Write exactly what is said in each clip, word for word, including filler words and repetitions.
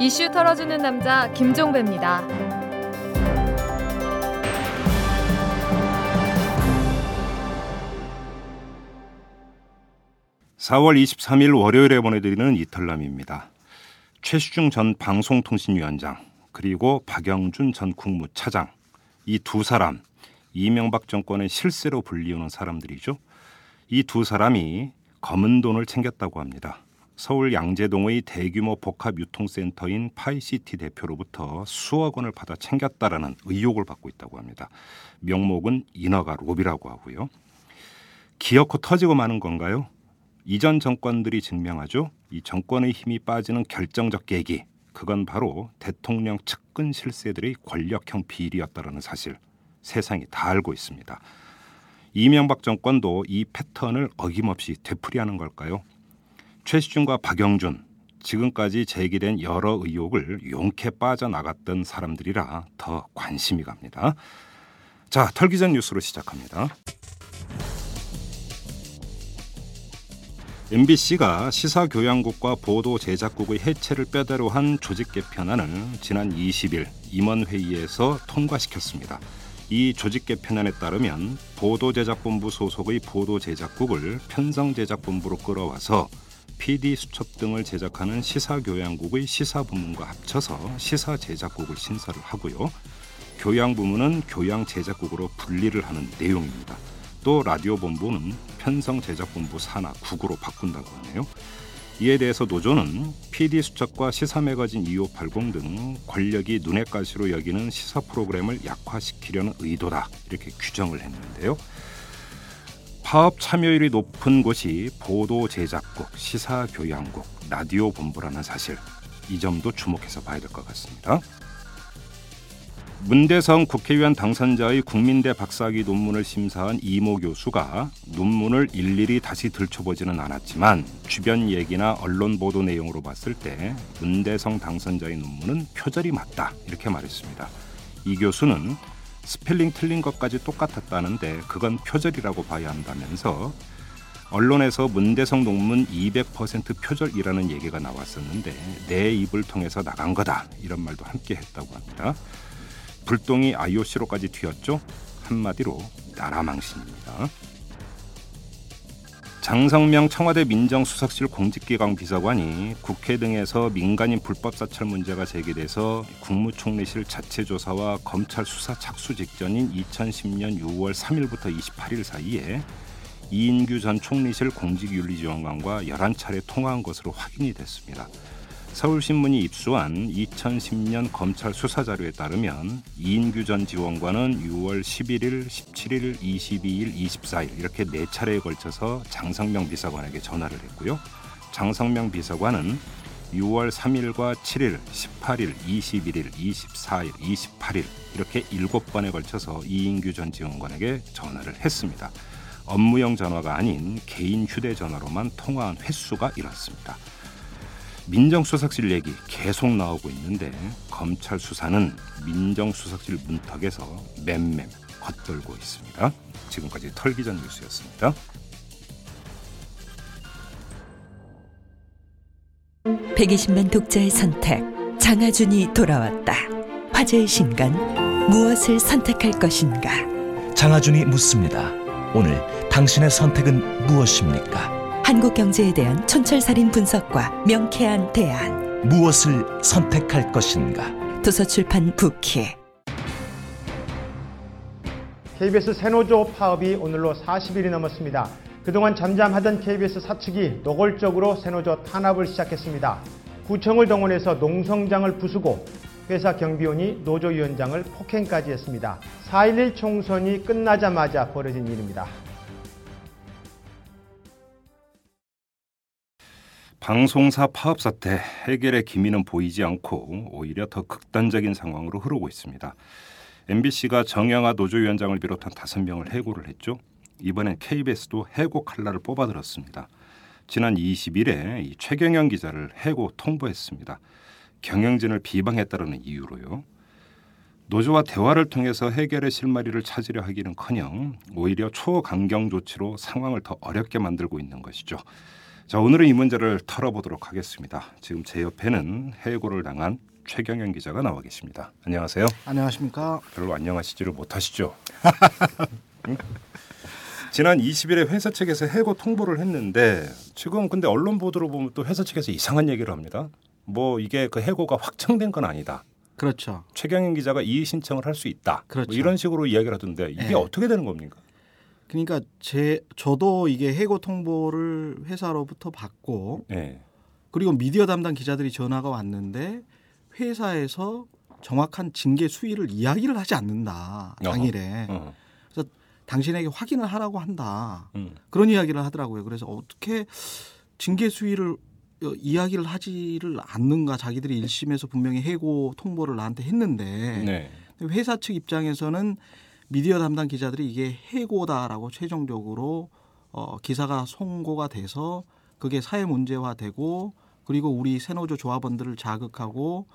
이슈 털어주는 남자 김종배입니다. 사월 이십삼일 월요일에 보내드리는 이털남입니다. 최수중 전 방송통신위원장 그리고 박영준 전 국무차장, 이 두 사람, 이명박 정권의 실세로 불리우는 사람들이죠. 이 두 사람이 검은 돈을 챙겼다고 합니다. 서울 양재동의 대규모 복합유통센터인 파이시티 대표로부터 수억 원을 받아 챙겼다라는 의혹을 받고 있다고 합니다. 명목은 인허가 로비라고 하고요. 기어코 터지고 마는 건가요? 이전 정권들이 증명하죠. 이 정권의 힘이 빠지는 결정적 계기, 그건 바로 대통령 측근 실세들의 권력형 비리였다라는 사실, 세상이 다 알고 있습니다. 이명박 정권도 이 패턴을 어김없이 되풀이하는 걸까요? 최수중과 박영준, 지금까지 제기된 여러 의혹을 용케 빠져나갔던 사람들이라 더 관심이 갑니다. 자, 털기 전 뉴스로 시작합니다. 엠비씨가 시사교양국과 보도제작국의 해체를 뼈대로 한 조직 개편안을 지난 이십일 임원회의에서 통과시켰습니다. 이 조직 개편안에 따르면 보도제작본부 소속의 보도제작국을 편성제작본부로 끌어와서 피디 수첩 등을 제작하는 시사교양국의 시사부문과 합쳐서 시사제작국을 신설을 하고요. 교양부문은 교양제작국으로 분리를 하는 내용입니다. 또 라디오본부는 편성제작본부 산하국으로 바꾼다고 하네요. 이에 대해서 노조는 피디 수첩과 시사 매거진 이오팔공 등 권력이 눈에 가시로 여기는 시사 프로그램을 약화시키려는 의도다, 이렇게 규정을 했는데요. 파업 참여율이 높은 곳이 보도제작국, 시사교양국, 라디오본부라는 사실, 이 점도 주목해서 봐야 될 것 같습니다. 문대성 국회의원 당선자의 국민대 박사학위 논문을 심사한 이모 교수가 논문을 일일이 다시 들춰보지는 않았지만 주변 얘기나 언론 보도 내용으로 봤을 때 문대성 당선자의 논문은 표절이 맞다, 이렇게 말했습니다. 이 교수는 스펠링 틀린 것까지 똑같았다는데 그건 표절이라고 봐야 한다면서 언론에서 문대성 논문 이백 퍼센트 표절이라는 얘기가 나왔었는데 내 입을 통해서 나간 거다, 이런 말도 함께 했다고 합니다. 불똥이 아이오씨로까지 튀었죠. 한마디로 나라망신입니다. 장성명 청와대 민정수석실 공직기강 비서관이 국회 등에서 민간인 불법사찰 문제가 제기돼서 국무총리실 자체조사와 검찰 수사 착수 직전인 이천십년 유월 삼일부터 이십팔일 사이에 이인규 전 총리실 공직윤리지원관과 열한 차례 통화한 것으로 확인이 됐습니다. 서울신문이 입수한 이천십년 검찰 수사자료에 따르면 이인규 전 지원관은 유월 십일일, 십칠일, 이십이일, 이십사일 이렇게 네 차례에 걸쳐서 장성명 비서관에게 전화를 했고요. 장성명 비서관은 유월 삼일과 칠일, 십팔일, 이십일일, 이십사일, 이십팔일 이렇게 일곱 번에 걸쳐서 이인규 전 지원관에게 전화를 했습니다. 업무용 전화가 아닌 개인 휴대전화로만 통화한 횟수가 이렇습니다. 민정수석실 얘기 계속 나오고 있는데 검찰 수사는 민정수석실 문턱에서 맴맴 겉돌고 있습니다. 지금까지 털기 전 뉴스였습니다. 백이십만 독자의 선택, 장하준이 돌아왔다. 화제의 신간, 무엇을 선택할 것인가? 장하준이 묻습니다. 오늘 당신의 선택은 무엇입니까? 한국 경제에 대한 촌철살인 분석과 명쾌한 대안. 무엇을 선택할 것인가? 도서출판 부키. 케이비에스 새노조 파업이 오늘로 사십일이 넘었습니다. 그동안 잠잠하던 케이비에스 사측이 노골적으로 새노조 탄압을 시작했습니다. 구청을 동원해서 농성장을 부수고 회사 경비원이 노조위원장을 폭행까지 했습니다. 사일일 총선이 끝나자마자 벌어진 일입니다. 방송사 파업 사태, 해결의 기미는 보이지 않고 오히려 더 극단적인 상황으로 흐르고 있습니다. 엠비씨가 정영아 노조위원장을 비롯한 다섯 명을 해고를 했죠. 이번엔 케이비에스도 해고 칼날을 뽑아들었습니다. 지난 이십일에 이 최경영 기자를 해고 통보했습니다. 경영진을 비방했다는 이유로요. 노조와 대화를 통해서 해결의 실마리를 찾으려 하기는커녕 오히려 초강경 조치로 상황을 더 어렵게 만들고 있는 것이죠. 자, 오늘은 이 문제를 털어보도록 하겠습니다. 지금 제 옆에는 해고를 당한 최경영 기자가 나와 계십니다. 안녕하세요. 안녕하십니까. 별로 안녕하시지를 못하시죠. 응? 지난 이십 일에 회사 측에서 해고 통보를 했는데 지금 근데 언론 보도로 보면 또 회사 측에서 이상한 얘기를 합니다. 뭐 이게 그 해고가 확정된 건 아니다. 그렇죠. 최경영 기자가 이의 신청을 할 수 있다. 그렇죠. 뭐 이런 식으로 이야기를 하던데 이게 네. 어떻게 되는 겁니까? 그러니까 제 저도 이게 해고 통보를 회사로부터 받고 네. 그리고 미디어 담당 기자들이 전화가 왔는데 회사에서 정확한 징계 수위를 이야기를 하지 않는다. 당일에. 어허. 어허. 그래서 당신에게 확인을 하라고 한다. 음. 그런 이야기를 하더라고요. 그래서 어떻게 징계 수위를 이야기를 하지를 않는가. 자기들이 일 심에서 분명히 해고 통보를 나한테 했는데 네. 회사 측 입장에서는 미디어 담당 기자들이 이게 해고다라고 최종적으로 어, 기사가 송고가 돼서 그게 사회 문제화되고 그리고 우리 새노조 조합원들을 자극하고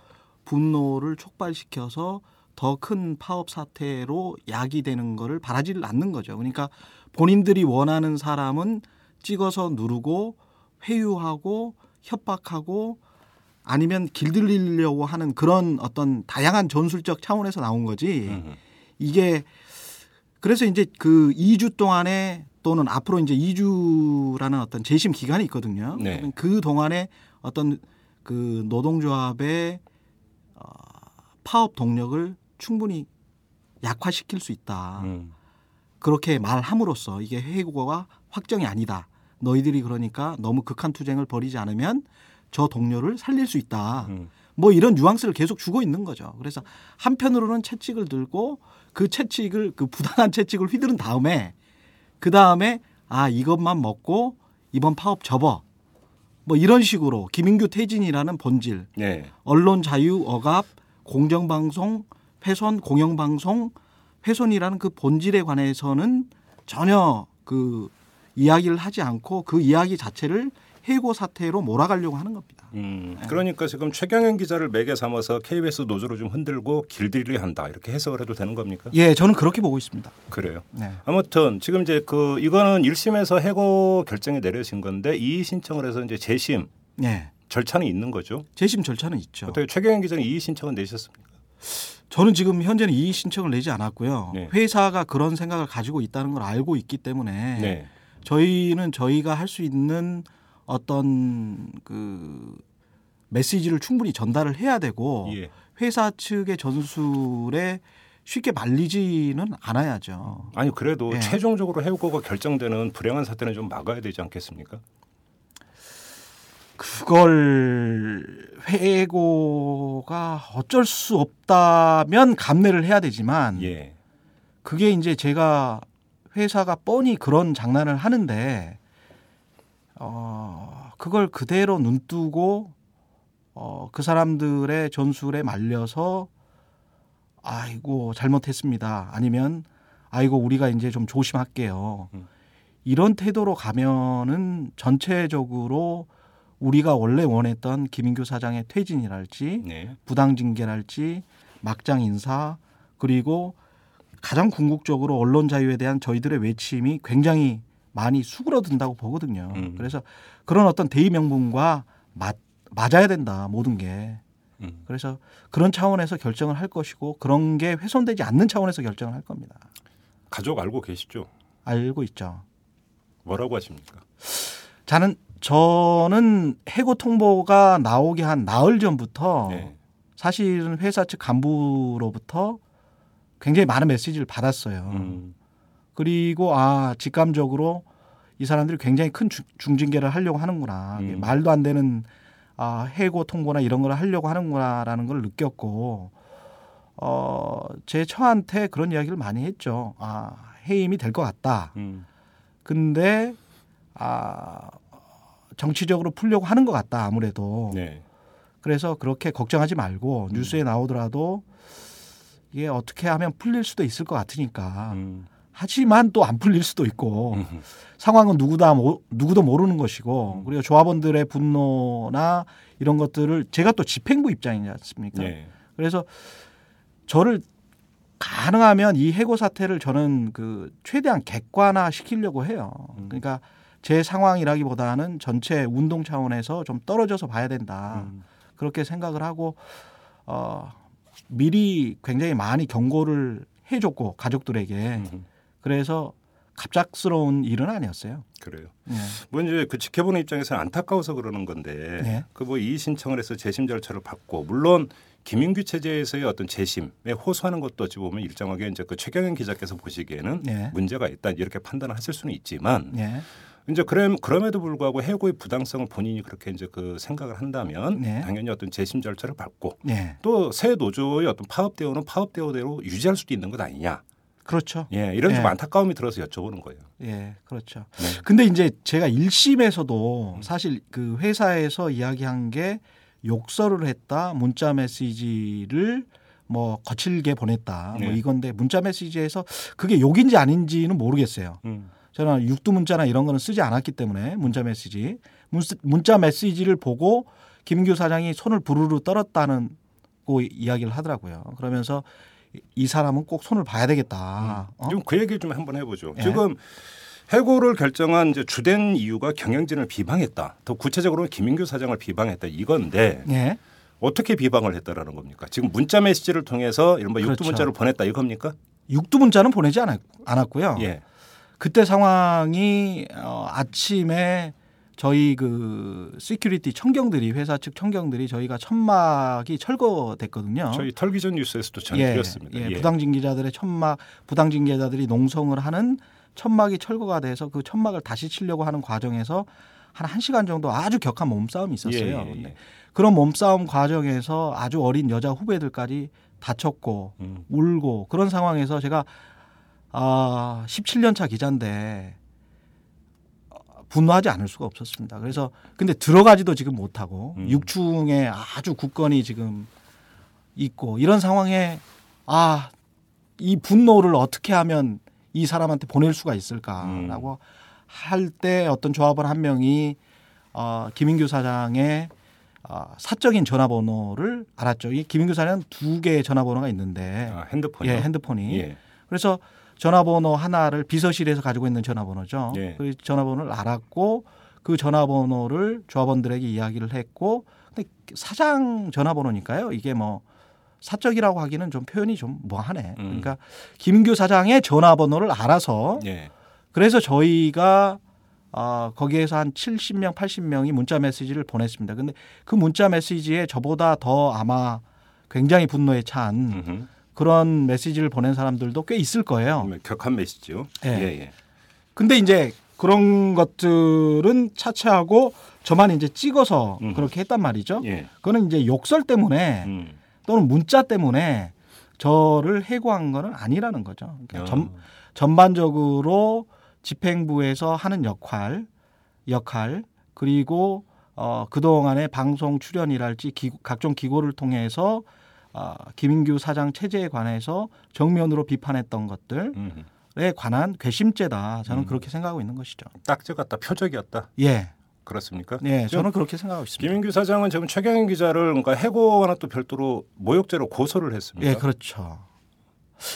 분노를 촉발시켜서 더 큰 파업 사태로 야기되는 거를 바라질 않는 거죠. 그러니까 본인들이 원하는 사람은 찍어서 누르고 회유하고 협박하고 아니면 길들이려고 하는 그런 어떤 다양한 전술적 차원에서 나온 거지. 으흠. 이게 그래서 이제 그 이 주 동안에 또는 앞으로 이제 이 주라는 어떤 재심 기간이 있거든요. 네. 그 동안에 어떤 그 노동조합의 어, 파업 동력을 충분히 약화시킬 수 있다. 음. 그렇게 말함으로써 이게 해고가 확정이 아니다. 너희들이 그러니까 너무 극한 투쟁을 벌이지 않으면 저 동료를 살릴 수 있다. 음. 뭐 이런 뉘앙스를 계속 주고 있는 거죠. 그래서 한편으로는 채찍을 들고 그 채찍을 그 부당한 채찍을 휘두른 다음에 그 다음에 아 이것만 먹고 이번 파업 접어 뭐 이런 식으로 김인규 퇴진이라는 본질 네. 언론 자유 억압 공정방송 훼손 공영방송 훼손이라는 그 본질에 관해서는 전혀 그 이야기를 하지 않고 그 이야기 자체를 해고 사태로 몰아가려고 하는 겁니다. 음, 그러니까 지금 최경영 기자를 매개 삼아서 케이비에스 노조로 좀 흔들고 길들이려 한다 이렇게 해석을 해도 되는 겁니까? 예, 저는 그렇게 보고 있습니다. 그래요. 네. 아무튼 지금 이제 그 이거는 일 심에서 해고 결정이 내려진 건데 이의 신청을 해서 이제 재심 네. 절차는 있는 거죠. 재심 절차는 있죠. 어떻게 최경영 기자는 이의 신청은 내셨습니까? 저는 지금 현재는 이의 신청을 내지 않았고요. 네. 회사가 그런 생각을 가지고 있다는 걸 알고 있기 때문에 네. 저희는 저희가 할 수 있는 어떤 그 메시지를 충분히 전달을 해야 되고 예. 회사 측의 전술에 쉽게 말리지는 않아야죠. 아니 그래도 예. 최종적으로 해고가 결정되는 불행한 사태는 좀 막아야 되지 않겠습니까? 그걸 해고가 어쩔 수 없다면 감내를 해야 되지만 예. 그게 이제 제가 회사가 뻔히 그런 장난을 하는데 어, 그걸 그대로 눈뜨고 어, 그 사람들의 전술에 말려서 아이고 잘못했습니다. 아니면 아이고 우리가 이제 좀 조심할게요. 음. 이런 태도로 가면은 전체적으로 우리가 원래 원했던 김인규 사장의 퇴진이랄지 네. 부당징계랄지 막장 인사 그리고 가장 궁극적으로 언론 자유에 대한 저희들의 외침이 굉장히 많이 수그러든다고 보거든요. 음. 그래서 그런 어떤 대의 명분과 맞, 맞아야 된다 모든 게. 음. 그래서 그런 차원에서 결정을 할 것이고 그런 게 훼손되지 않는 차원에서 결정을 할 겁니다. 가족 알고 계시죠? 알고 있죠. 뭐라고 하십니까? 저는, 저는 해고 통보가 나오기 한 나흘 전부터 네. 사실은 회사 측 간부로부터 굉장히 많은 메시지를 받았어요. 음. 그리고 아 직감적으로 이 사람들이 굉장히 큰 중, 중징계를 하려고 하는구나. 음. 말도 안 되는 아, 해고 통보나 이런 걸 하려고 하는구나라는 걸 느꼈고 어, 제 처한테 그런 이야기를 많이 했죠. 아 해임이 될 것 같다. 음. 근데 아, 정치적으로 풀려고 하는 것 같다 아무래도. 네. 그래서 그렇게 걱정하지 말고 음. 뉴스에 나오더라도 이게 어떻게 하면 풀릴 수도 있을 것 같으니까 음. 하지만 또 안 풀릴 수도 있고 음흠. 상황은 누구다 누구도 모르는 것이고 음. 그리고 조합원들의 분노나 이런 것들을 제가 또 집행부 입장이지 않습니까? 네. 그래서 저를 가능하면 이 해고 사태를 저는 그 최대한 객관화 시키려고 해요. 음. 그러니까 제 상황이라기보다는 전체 운동 차원에서 좀 떨어져서 봐야 된다. 음. 그렇게 생각을 하고 어, 미리 굉장히 많이 경고를 해줬고 가족들에게. 음. 그래서 갑작스러운 일은 아니었어요. 그래요. 네. 뭐 이제 그 지켜보는 입장에서는 안타까워서 그러는 건데 네. 그 뭐 이의 신청을 해서 재심 절차를 받고 물론 김인규 체제에서의 어떤 재심에 호소하는 것도 어찌 보면 일정하게 이제 그 최경영 기자께서 보시기에는 네. 문제가 있다 이렇게 판단을 하실 수는 있지만 네. 이제 그럼 그럼에도 불구하고 해고의 부당성을 본인이 그렇게 이제 그 생각을 한다면 네. 당연히 어떤 재심 절차를 받고 네. 또 새 노조의 어떤 파업 대우는 파업 대우대로 유지할 수도 있는 것 아니냐. 그렇죠. 예, 이런 예. 좀 안타까움이 들어서 여쭤보는 거예요. 예, 그렇죠. 네. 근데 이제 제가 일 심에서도 사실 그 회사에서 이야기한 게 욕설을 했다, 문자 메시지를 뭐 거칠게 보냈다, 네. 뭐 이건데 문자 메시지에서 그게 욕인지 아닌지는 모르겠어요. 음. 저는 육두 문자나 이런 거는 쓰지 않았기 때문에 문자 메시지, 문자 메시지를 보고 김인규 사장이 손을 부르르 떨었다는 고 이야기를 하더라고요. 그러면서 이 사람은 꼭 손을 봐야 되겠다. 음. 어? 좀 그 얘기 좀 한번 해보죠. 예. 지금 해고를 결정한 이제 주된 이유가 경영진을 비방했다. 더 구체적으로는 김인규 사장을 비방했다 이건데 예. 어떻게 비방을 했다라는 겁니까? 지금 문자 메시지를 통해서 이른바 그렇죠. 육두 문자를 보냈다 이겁니까? 육두 문자는 보내지 않았, 않았고요. 예. 그때 상황이 어, 아침에 저희 그 시큐리티 청경들이 회사 측 청경들이 저희가 천막이 철거됐거든요. 저희 털기전 뉴스에서도 전해드렸습니다. 예, 예, 예. 부당징계자들의 천막, 부당징계자들이 농성을 하는 천막이 철거가 돼서 그 천막을 다시 치려고 하는 과정에서 한 한 시간 정도 아주 격한 몸싸움이 있었어요. 예, 예, 예. 그런 몸싸움 과정에서 아주 어린 여자 후배들까지 다쳤고 음. 울고 그런 상황에서 제가 아, 십칠 년 차 기자인데 분노하지 않을 수가 없었습니다. 그래서 근데 들어가지도 지금 못하고 음. 육중에 아주 국건이 지금 있고 이런 상황에 아, 이 분노를 어떻게 하면 이 사람한테 보낼 수가 있을까라고 음. 할 때 어떤 조합원 한 명이 어, 김인규 사장의 어, 사적인 전화번호를 알았죠. 이 김인규 사장은 두 개의 전화번호가 있는데 아, 핸드폰이요? 예, 핸드폰이. 예. 그래서 전화번호 하나를 비서실에서 가지고 있는 전화번호죠. 예. 그 전화번호를 알았고 그 전화번호를 조합원들에게 이야기를 했고 근데 사장 전화번호니까요. 이게 뭐 사적이라고 하기는 좀 표현이 좀 뭐하네. 음. 그러니까 김인규 사장의 전화번호를 알아서 예. 그래서 저희가 어, 거기에서 한 칠십 명, 팔십 명이 문자 메시지를 보냈습니다. 근데 그 문자 메시지에 저보다 더 아마 굉장히 분노에 찬 음흠. 그런 메시지를 보낸 사람들도 꽤 있을 거예요. 격한 메시지요. 예. 예, 예. 근데 이제 그런 것들은 차치하고 저만 이제 찍어서 음. 그렇게 했단 말이죠. 예. 그거는 이제 욕설 때문에 음. 또는 문자 때문에 저를 해고한 거는 아니라는 거죠. 그러니까 전, 전반적으로 집행부에서 하는 역할, 역할 그리고 어, 그동안의 방송 출연이랄지 기고, 각종 기고를 통해서 어, 김인규 사장 체제에 관해서 정면으로 비판했던 것들에 관한 괘씸죄다. 저는 음. 그렇게 생각하고 있는 것이죠. 딱지 같다. 표적이었다. 예. 그렇습니까? 예. 저는 그렇게 생각하고 있습니다. 김인규 사장은 지금 최경영 기자를 그러니까 해고나 또 별도로 모욕죄로 고소를 했습니다. 예, 그렇죠.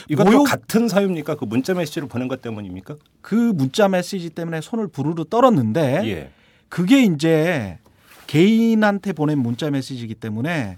이것도 모욕... 같은 사유입니까? 그 문자 메시지를 보낸 것 때문입니까? 그 문자 메시지 때문에 손을 부르르 떨었는데 예. 그게 이제 개인한테 보낸 문자 메시지이기 때문에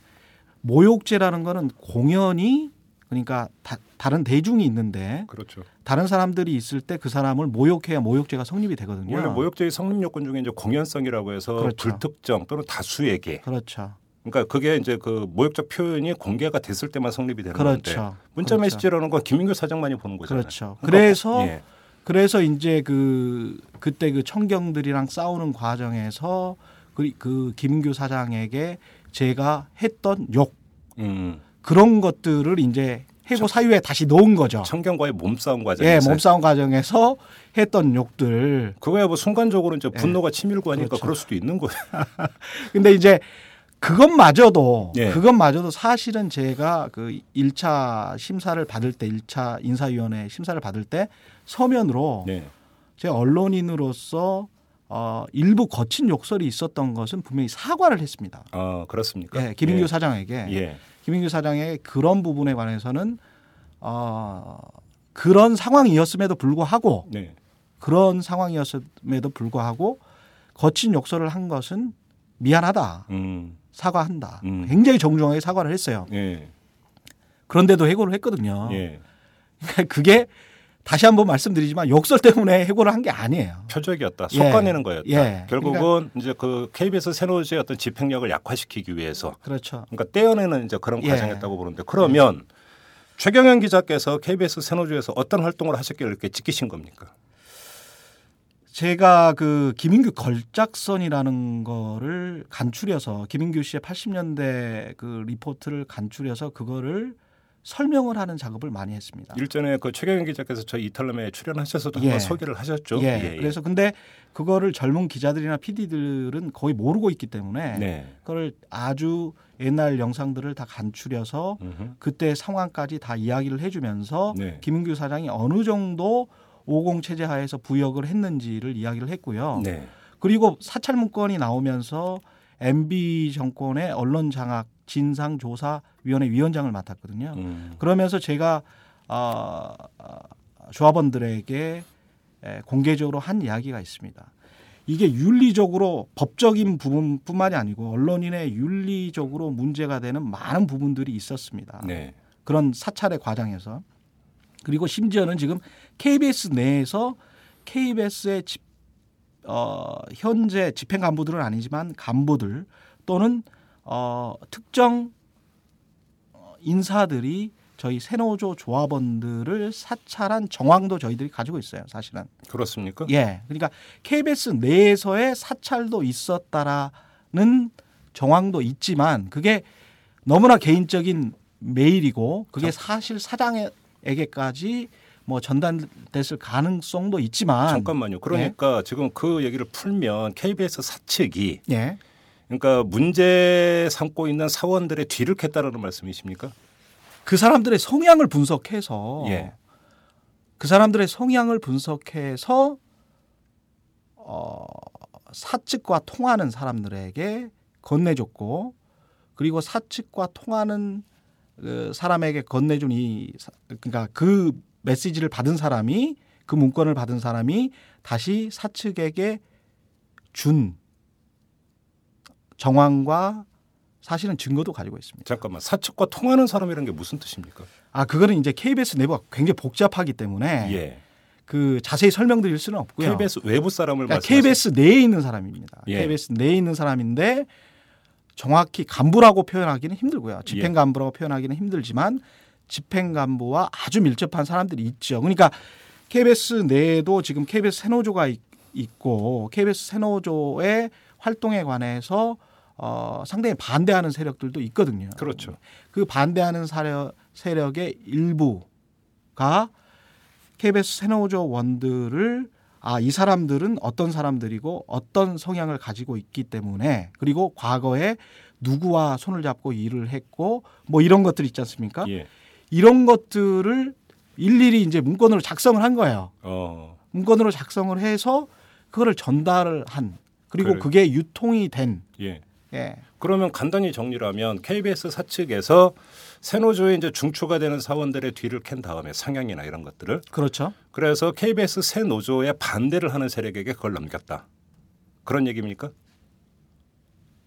모욕죄라는 거는 공연이 그러니까 다, 다른 대중이 있는데 그렇죠. 다른 사람들이 있을 때 그 사람을 모욕해야 모욕죄가 성립이 되거든요. 원래 모욕죄의 성립 요건 중에 이제 공연성이라고 해서 그렇죠. 불특정 또는 다수에게 그렇죠. 그러니까 그게 이제 그 모욕적 표현이 공개가 됐을 때만 성립이 되는 그렇죠. 건데 문자 그렇죠. 메시지라는 건 김인규 사장만이 보는 거잖아요. 그렇죠. 그래서 예. 그래서 이제 그 그때 그 청경들이랑 싸우는 과정에서 그, 그 김인규 사장에게 제가 했던 욕 음. 그런 것들을 이제 해고 사유에 다시 넣은 거죠. 청경과의 몸싸움 과정에서. 예, 몸싸움 과정에서 했던 욕들. 그거야 뭐 순간적으로 이제 분노가 예. 치밀고 하니까 그렇죠. 그럴 수도 있는 거예요. 근데 이제 그것마저도 예. 그것마저도 사실은 제가 그 일 차 심사를 받을 때 일 차 인사위원회 심사를 받을 때 서면으로 예. 제가 언론인으로서 어, 일부 거친 욕설이 있었던 것은 분명히 사과를 했습니다. 아, 그렇습니까? 네, 김인규 예. 사장에게. 예. 김인규 사장의 그런 부분에 관해서는 어, 그런 상황이었음에도 불구하고 네. 그런 상황이었음에도 불구하고 거친 욕설을 한 것은 미안하다. 음. 사과한다. 음. 굉장히 정중하게 사과를 했어요. 예. 그런데도 해고를 했거든요. 예. 그러니까 그게 다시 한번 말씀드리지만 욕설 때문에 해고를 한 게 아니에요. 표적이었다. 속아내는 예. 거였다. 예. 결국은 그러니까 이제 그 케이비에스 새노조의 어떤 집행력을 약화시키기 위해서. 그렇죠. 그러니까 떼어내는 이제 그런 예. 과정이었다고 보는데 그러면 예. 최경영 기자께서 케이비에스 새노조에서 어떤 활동을 하셨길래 이렇게 찍히신 겁니까? 제가 그 김인규 걸작선이라는 거를 간추려서 김인규 씨의 팔십 년대 그 리포트를 간추려서 그거를 설명을 하는 작업을 많이 했습니다. 일전에 그 최경영 기자께서 저희 이털남에 출연하셔서도 예. 한번 소개를 하셨죠. 예. 예. 그래서 근데 그거를 젊은 기자들이나 피디들은 거의 모르고 있기 때문에 네. 그걸 아주 옛날 영상들을 다 간추려서 음흠. 그때 상황까지 다 이야기를 해주면서 네. 김인규 사장이 어느 정도 오공 체제 하에서 부역을 했는지를 이야기를 했고요. 네. 그리고 사찰 문건이 나오면서 엠비 정권의 언론 장악 진상조사위원회 위원장을 맡았거든요. 음. 그러면서 제가 어, 조합원들에게 공개적으로 한 이야기가 있습니다. 이게 윤리적으로 법적인 부분뿐만이 아니고 언론인의 윤리적으로 문제가 되는 많은 부분들이 있었습니다. 네. 그런 사찰의 과정에서. 그리고 심지어는 지금 케이비에스 내에서 케이비에스의 집, 어, 현재 집행 간부들은 아니지만 간부들 또는 어, 특정 인사들이 저희 새노조 조합원들을 사찰한 정황도 저희들이 가지고 있어요. 사실은. 그렇습니까? 예. 그러니까 케이비에스 내에서의 사찰도 있었다라는 정황도 있지만 그게 너무나 개인적인 메일이고 그게 사실 사장에게까지 뭐 전달됐을 가능성도 있지만. 잠깐만요. 그러니까 예. 지금 그 얘기를 풀면 케이비에스 사측이. 예. 그러니까 문제 삼고 있는 사원들의 뒤를 캤다라는 말씀이십니까? 그 사람들의 성향을 분석해서 예. 그 사람들의 성향을 분석해서 어, 사측과 통하는 사람들에게 건네줬고 그리고 사측과 통하는 그 사람에게 건네준 이 그러니까 그 메시지를 받은 사람이 그 문건을 받은 사람이 다시 사측에게 준 정황과 사실은 증거도 가지고 있습니다. 잠깐만 사측과 통하는 사람이라는 게 무슨 뜻입니까? 아 그거는 이제 케이비에스 내부가 굉장히 복잡하기 때문에 예. 그 자세히 설명드릴 수는 없고요. 케이비에스 외부 사람을 그러니까 케이비에스 내에 있는 사람입니다. 예. 케이비에스 내에 있는 사람인데 정확히 간부라고 표현하기는 힘들고요. 집행 간부라고 표현하기는 힘들지만 집행 간부와 아주 밀접한 사람들이 있죠. 그러니까 케이비에스 내에도 지금 케이비에스 새노조가 있고 케이비에스 새노조의 활동에 관해서 어, 상당히 반대하는 세력들도 있거든요. 그렇죠. 그 반대하는 사려, 세력의 일부가 케이비에스 새노조원들을 아, 이 사람들은 어떤 사람들이고 어떤 성향을 가지고 있기 때문에 그리고 과거에 누구와 손을 잡고 일을 했고 뭐 이런 것들 있지 않습니까? 예. 이런 것들을 일일이 이제 문건으로 작성을 한 거예요. 어. 문건으로 작성을 해서 그거를 전달을 한 그리고 그래. 그게 유통이 된 예. 예. 그러면 간단히 정리를 하면 케이비에스 사측에서 새노조에 이제 중추가 되는 사원들의 뒤를 캔 다음에 상향이나 이런 것들을 그렇죠. 그래서 케이비에스 새노조에 반대를 하는 세력에게 그걸 넘겼다. 그런 얘기입니까?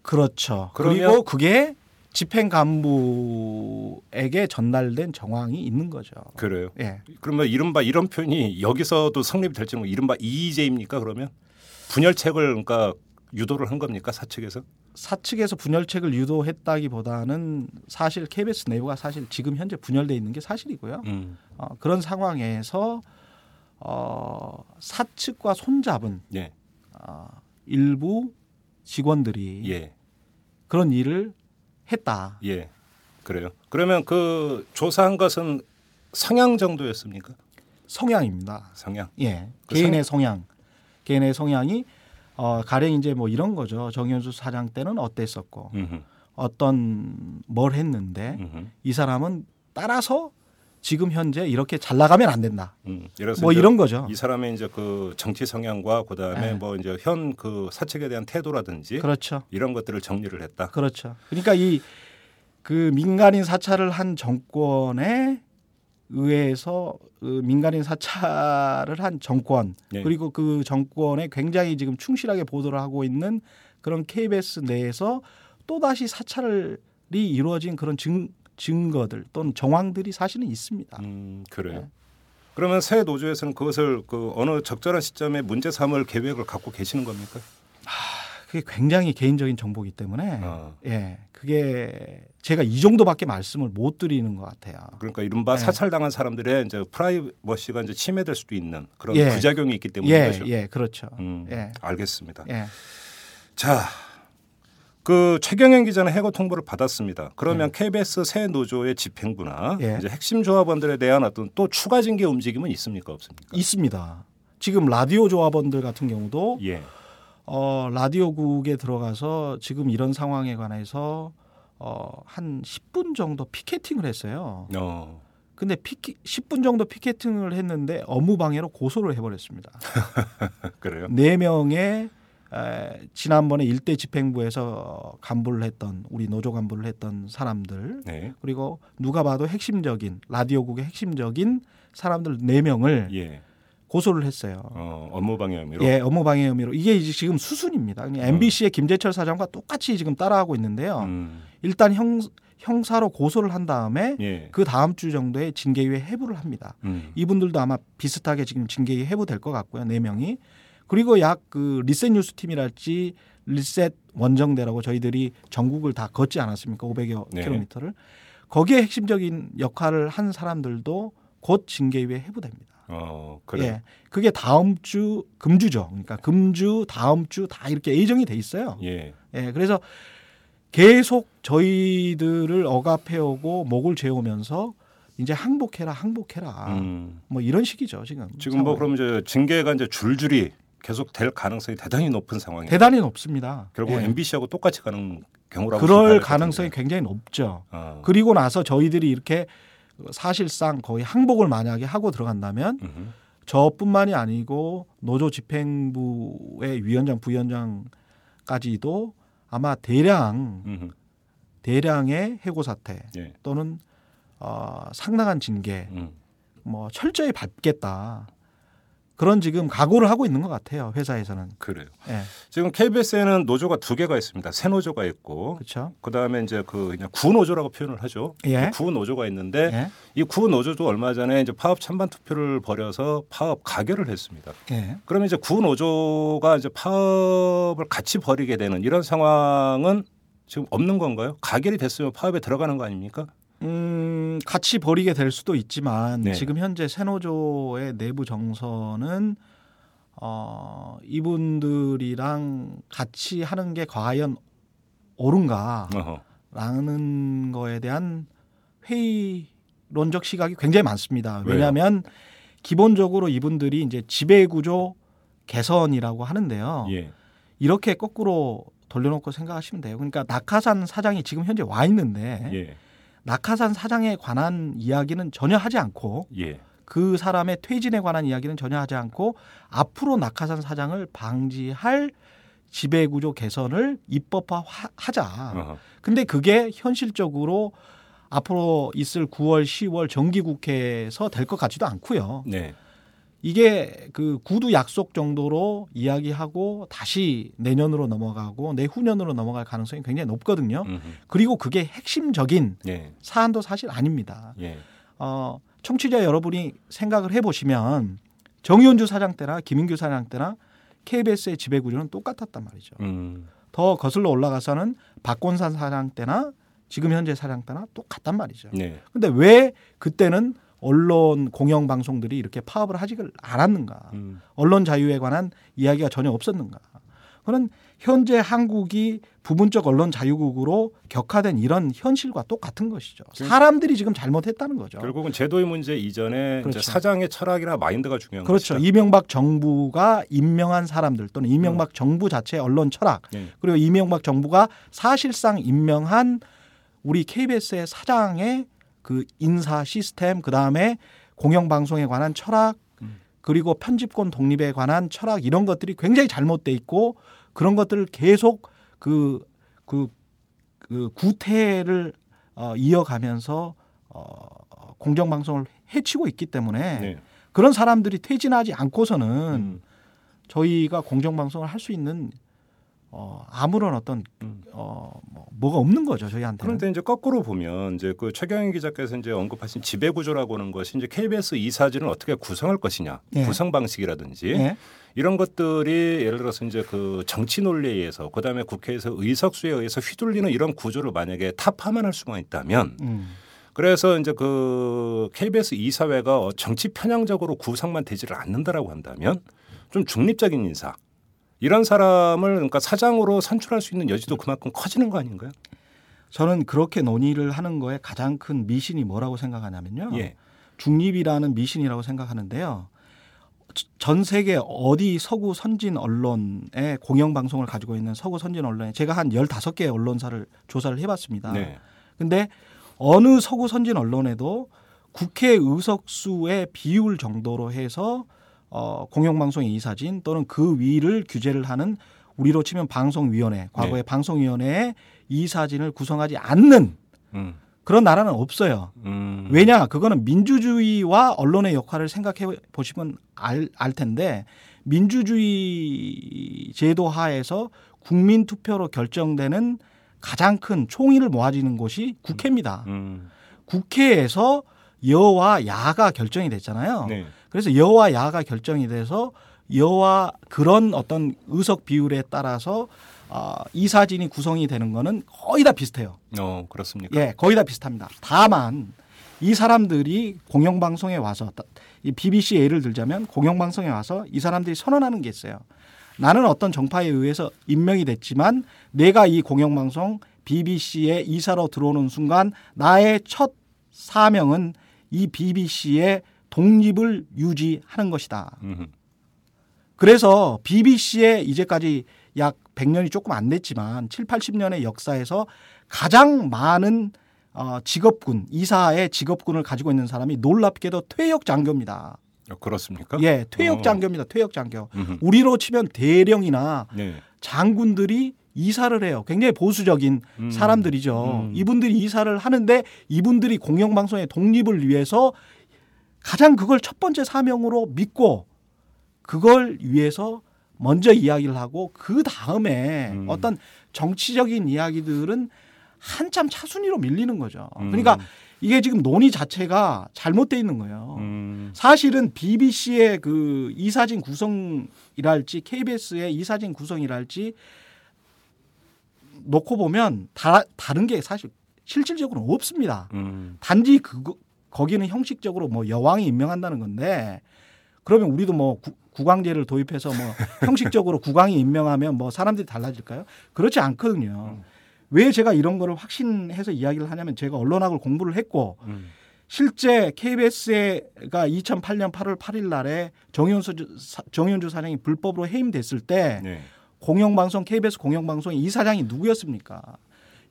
그렇죠. 그리고 그게 집행 간부에게 전달된 정황이 있는 거죠. 그래요. 예. 그러면 이른바 이런 표현이 여기서도 성립이 될지 뭐 이른바 이의제입니까? 그러면 분열책을 그러니까 유도를 한 겁니까? 사측에서? 사측에서 분열책을 유도했다기보다는 사실 케이비에스 내부가 사실 지금 현재 분열돼 있는 게 사실이고요. 음. 어, 그런 상황에서 어, 사측과 손잡은 예. 어, 일부 직원들이 예. 그런 일을 했다. 예, 그래요. 그러면 그 조사한 것은 성향 정도였습니까? 성향입니다. 성향. 예, 그 개인의 성향, 개인의 성향이. 어, 가령 이제 뭐 이런 거죠. 정현수 사장 때는 어땠었고 음흠. 어떤 뭘 했는데 음흠. 이 사람은 따라서 지금 현재 이렇게 잘 나가면 안 된다. 음, 뭐 이런 거죠. 이 사람의 이제 그 정치 성향과 그다음에 네. 뭐 이제 현 그 사측에 대한 태도라든지 그렇죠. 이런 것들을 정리를 했다. 그렇죠. 그러니까 이 그 민간인 사찰을 한 정권의 의회에서 민간인 사찰을 한 정권, 네. 그리고 그 정권에 굉장히 지금 충실하게 보도를 하고 있는 그런 케이비에스 내에서 또다시 사찰이 이루어진 그런 증, 증거들 또는 정황들이 사실은 있습니다. 음, 그래요. 네. 그러면 새 노조에서는 그것을 그 어느 적절한 시점에 문제 삼을 계획을 갖고 계시는 겁니까? 아, 그게 굉장히 개인적인 정보이기 때문에 아. 예, 그게 제가 이 정도밖에 말씀을 못 드리는 것 같아요. 그러니까 이른바 예. 사찰당한 사람들의 이제 프라이버시가 이제 침해될 수도 있는 그런 예. 부작용이 있기 때문인 예. 거죠. 예, 그렇죠. 음, 예. 알겠습니다. 예. 자, 그 최경영 기자는 해고 통보를 받았습니다. 그러면 네. 케이비에스 새 노조의 집행부나 네. 이제 핵심 조합원들에 대한 어떤 또 추가 징계 움직임은 있습니까, 없습니까? 있습니다. 지금 라디오 조합원들 같은 경우도 예. 어, 라디오국에 들어가서 지금 이런 상황에 관해서 어, 한 십 분 정도 피켓팅을 했어요. 어. 근데 피키, 십 분 정도 피켓팅을 했는데 업무방해로 고소를 해버렸습니다. 그래요? 네 명의 에, 지난번에 일대 집행부에서 간부를 했던 우리 노조 간부를 했던 사람들 네. 그리고 누가 봐도 핵심적인 라디오국의 핵심적인 사람들 네 명을 예. 고소를 했어요. 어, 업무방해 혐의로? 예, 업무방해 혐의로. 이게 이제 지금 수순입니다. 엠비씨의 김재철 사장과 똑같이 지금 따라하고 있는데요. 음. 일단 형, 형사로 고소를 한 다음에 예. 그 다음 주 정도에 징계위에 해부를 합니다. 음. 이분들도 아마 비슷하게 지금 징계위에 해부될 것 같고요. 네 명이. 그리고 약 그 리셋 뉴스팀이랄지 리셋 원정대라고 저희들이 전국을 다 걷지 않았습니까? 오백여 네. 킬로미터를. 거기에 핵심적인 역할을 한 사람들도 곧 징계위에 해부됩니다. 어, 그래. 예, 그게 다음 주 금주죠. 그러니까 금주 다음 주 다 이렇게 예정이 돼 있어요. 예. 예, 그래서 계속 저희들을 억압해오고 목을 죄오면서 이제 항복해라, 항복해라. 음. 뭐 이런 식이죠 지금. 지금 상황이. 뭐 그럼 이제 징계가 이제 줄줄이. 계속 될 가능성이 대단히 높은 상황이에요. 대단히 높습니다. 결국 예. 엠비씨하고 똑같이 가는 경우라고 그럴 가능성이 같은데. 굉장히 높죠. 어. 그리고 나서 저희들이 이렇게 사실상 거의 항복을 만약에 하고 들어간다면 음흠. 저뿐만이 아니고 노조 집행부의 위원장, 부위원장까지도 아마 대량 음흠. 대량의 해고 사태 예. 또는 어, 상당한 징계, 음. 뭐 철저히 밟겠다. 그런 지금 각오를 하고 있는 것 같아요. 회사에서는. 그래요. 예. 지금 케이비에스에는 노조가 두 개가 있습니다. 새 노조가 있고, 그렇죠. 그 다음에 이제 그 그냥 구 노조라고 표현을 하죠. 예. 구 노조가 있는데 예. 이 구 노조도 얼마 전에 이제 파업 찬반 투표를 벌여서 파업 가결을 했습니다. 예. 그러면 이제 구 노조가 이제 파업을 같이 벌이게 되는 이런 상황은 지금 없는 건가요? 가결이 됐으면 파업에 들어가는 거 아닙니까? 음, 같이 버리게 될 수도 있지만 네. 지금 현재 새노조의 내부 정서는 어, 이분들이랑 같이 하는 게 과연 옳은가라는 거에 대한 회의론적 시각이 굉장히 많습니다. 왜냐하면 왜요? 기본적으로 이분들이 이제 지배구조 개선이라고 하는데요. 예. 이렇게 거꾸로 돌려놓고 생각하시면 돼요. 그러니까 낙하산 사장이 지금 현재 와 있는데 예. 낙하산 사장에 관한 이야기는 전혀 하지 않고 예. 그 사람의 퇴진에 관한 이야기는 전혀 하지 않고 앞으로 낙하산 사장을 방지할 지배구조 개선을 입법화하자. 근데 그게 현실적으로 앞으로 있을 구월, 시월 정기국회에서 될 것 같지도 않고요. 네. 이게 그 구두 약속 정도로 이야기하고 다시 내년으로 넘어가고 내후년으로 넘어갈 가능성이 굉장히 높거든요. 음흠. 그리고 그게 핵심적인 예. 사안도 사실 아닙니다. 예. 어, 청취자 여러분이 생각을 해보시면 정의원주 사장 때나 김인규 사장 때나 케이비에스의 지배구조는 똑같았단 말이죠. 음. 더 거슬러 올라가서는 박곤산 사장 때나 지금 현재 사장 때나 똑같단 말이죠. 예. 근데 왜 그때는 언론 공영방송들이 이렇게 파업을 하지 않았는가. 음. 언론 자유에 관한 이야기가 전혀 없었는가. 그건 현재 한국이 부분적 언론 자유국으로 격화된 이런 현실과 똑같은 것이죠. 사람들이 지금 잘못했다는 거죠. 결국은 제도의 문제 이전에 그렇죠. 이제 사장의 철학이나 마인드가 중요한 거죠. 그렇죠. 것이다. 이명박 정부가 임명한 사람들 또는 이명박 음. 정부 자체의 언론 철학 네. 그리고 이명박 정부가 사실상 임명한 우리 케이비에스의 사장의 그 인사 시스템, 그 다음에 공영방송에 관한 철학, 그리고 편집권 독립에 관한 철학 이런 것들이 굉장히 잘못돼 있고 그런 것들을 계속 그, 그, 그 구태를 어, 이어가면서 어, 공정방송을 해치고 있기 때문에 네. 그런 사람들이 퇴진하지 않고서는 음. 저희가 공정방송을 할 수 있는 어, 아무런 어떤 음. 어, 뭐, 뭐가 없는 거죠 저희한테는. 그런데 이제 거꾸로 보면 이제 그 최경영 기자께서 이제 언급하신 지배구조라고 하는 것이 이제 케이비에스 이사진을 어떻게 구성할 것이냐, 네. 구성 방식이라든지 네. 이런 것들이 예를 들어서 이제 그 정치 논리에 의해서 그다음에 국회에서 의석수에 의해서 휘둘리는 이런 구조를 만약에 타파만 할 수만 있다면. 음. 그래서 이제 그 케이비에스 이사회가 정치 편향적으로 구성만 되지를 않는다라고 한다면 좀 중립적인 인사. 이런 사람을 그러니까 사장으로 선출할 수 있는 여지도 그만큼 커지는 거 아닌가요? 저는 그렇게 논의를 하는 거에 가장 큰 미신이 뭐라고 생각하냐면요. 예. 중립이라는 미신이라고 생각하는데요. 전 세계 어디 서구 선진 언론에 공영방송을 가지고 있는 서구 선진 언론에 제가 한 열다섯 개의 언론사를 조사를 해봤습니다. 근데 네. 어느 서구 선진 언론에도 국회 의석수의 비율 정도로 해서 어, 공영방송 이사진 또는 그 위를 규제를 하는 우리로 치면 방송위원회, 과거의 네. 방송위원회의 이사진을 구성하지 않는 음. 그런 나라는 없어요. 음. 왜냐? 그거는 민주주의와 언론의 역할을 생각해 보시면 알, 알 텐데 민주주의 제도 하에서 국민 투표로 결정되는 가장 큰 총의를 모아지는 곳이 국회입니다. 음. 국회에서 여와 야가 결정이 됐잖아요. 네. 그래서 여와 야가 결정이 돼서 여와 그런 어떤 의석 비율에 따라서 어, 이사진이 구성이 되는 거는 거의 다 비슷해요. 어, 그렇습니까? 예, 거의 다 비슷합니다. 다만 이 사람들이 공영방송에 와서 이 비비씨 예를 들자면 공영방송에 와서 이 사람들이 선언하는 게 있어요. 나는 어떤 정파에 의해서 임명이 됐지만 내가 이 공영방송 비비씨의 이사로 들어오는 순간 나의 첫 사명은 이 비비씨의 독립을 유지하는 것이다. 음흠. 그래서 비비씨의 이제까지 약 백 년이 조금 안 됐지만 칠팔십 년의 역사에서 가장 많은 어, 직업군, 이사의 직업군을 가지고 있는 사람이 놀랍게도 퇴역 장교입니다. 그렇습니까? 예, 퇴역 장교입니다. 퇴역 장교. 음흠. 우리로 치면 대령이나 네. 장군들이 이사를 해요. 굉장히 보수적인 음. 사람들이죠. 음. 이분들이 이사를 하는데 이분들이 공영방송의 독립을 위해서 가장 그걸 첫 번째 사명으로 믿고 그걸 위해서 먼저 이야기를 하고 그 다음에 음. 어떤 정치적인 이야기들은 한참 차순위로 밀리는 거죠. 음. 그러니까 이게 지금 논의 자체가 잘못되어 있는 거예요. 음. 사실은 비비씨의 그 이사진 구성이랄지 케이비에스의 이사진 구성이랄지 놓고 보면 다, 다른 게 사실 실질적으로는 없습니다. 음. 단지 그거 거기는 형식적으로 뭐 여왕이 임명한다는 건데 그러면 우리도 뭐 구, 국왕제를 도입해서 뭐 형식적으로 국왕이 임명하면 뭐 사람들이 달라질까요? 그렇지 않거든요. 음. 왜 제가 이런 거를 확신해서 이야기를 하냐면 제가 언론학을 공부를 했고 음. 실제 케이비에스가 이천팔 년 팔월 팔일 날에 정윤주, 정윤주 사장이 불법으로 해임됐을 때 네. 공영방송 케이비에스 공영방송의 이사장이 누구였습니까?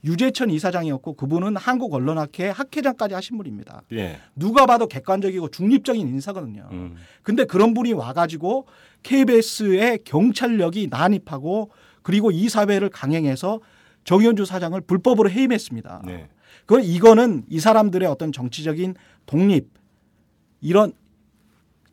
유재천 이사장이었고 그분은 한국언론학회 학회장까지 하신 분입니다. 예. 누가 봐도 객관적이고 중립적인 인사거든요. 음. 근데 그런 분이 와가지고 케이비에스의 경찰력이 난입하고 그리고 이사회를 강행해서 정현주 사장을 불법으로 해임했습니다. 네. 그걸 이거는 이 사람들의 어떤 정치적인 독립 이런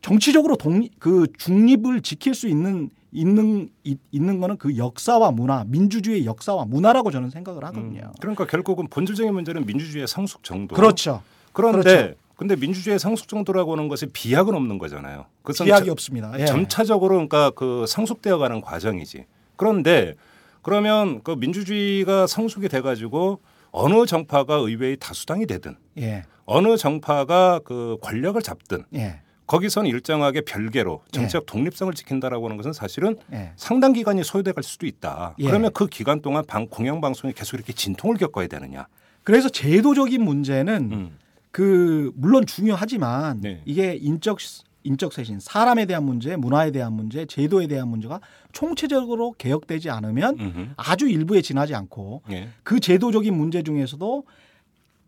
정치적으로 독립, 그 중립을 지킬 수 있는 있는 이, 있는 거는 그 역사와 문화, 민주주의의 역사와 문화라고 저는 생각을 하거든요. 음, 그러니까 결국은 본질적인 문제는 민주주의의 성숙 정도. 그렇죠. 그런데 그렇죠. 근데 민주주의의 성숙 정도라고 하는 것이 비약은 없는 거잖아요. 비약이 저, 없습니다. 예. 점차적으로 그러니까 그 성숙되어가는 과정이지. 그런데 그러면 그 민주주의가 성숙이 돼가지고 어느 정파가 의회의 다수당이 되든, 예. 어느 정파가 그 권력을 잡든. 예. 거기서는 일정하게 별개로 정치적 예. 독립성을 지킨다라고 하는 것은 사실은 예. 상당 기간이 소요돼 갈 수도 있다. 예. 그러면 그 기간 동안 방, 공영방송이 계속 이렇게 진통을 겪어야 되느냐. 그래서 제도적인 문제는 음. 그 물론 중요하지만 네. 이게 인적, 인적 쇄신, 사람에 대한 문제, 문화에 대한 문제, 제도에 대한 문제가 총체적으로 개혁되지 않으면 음흠. 아주 일부에 지나지 않고 예. 그 제도적인 문제 중에서도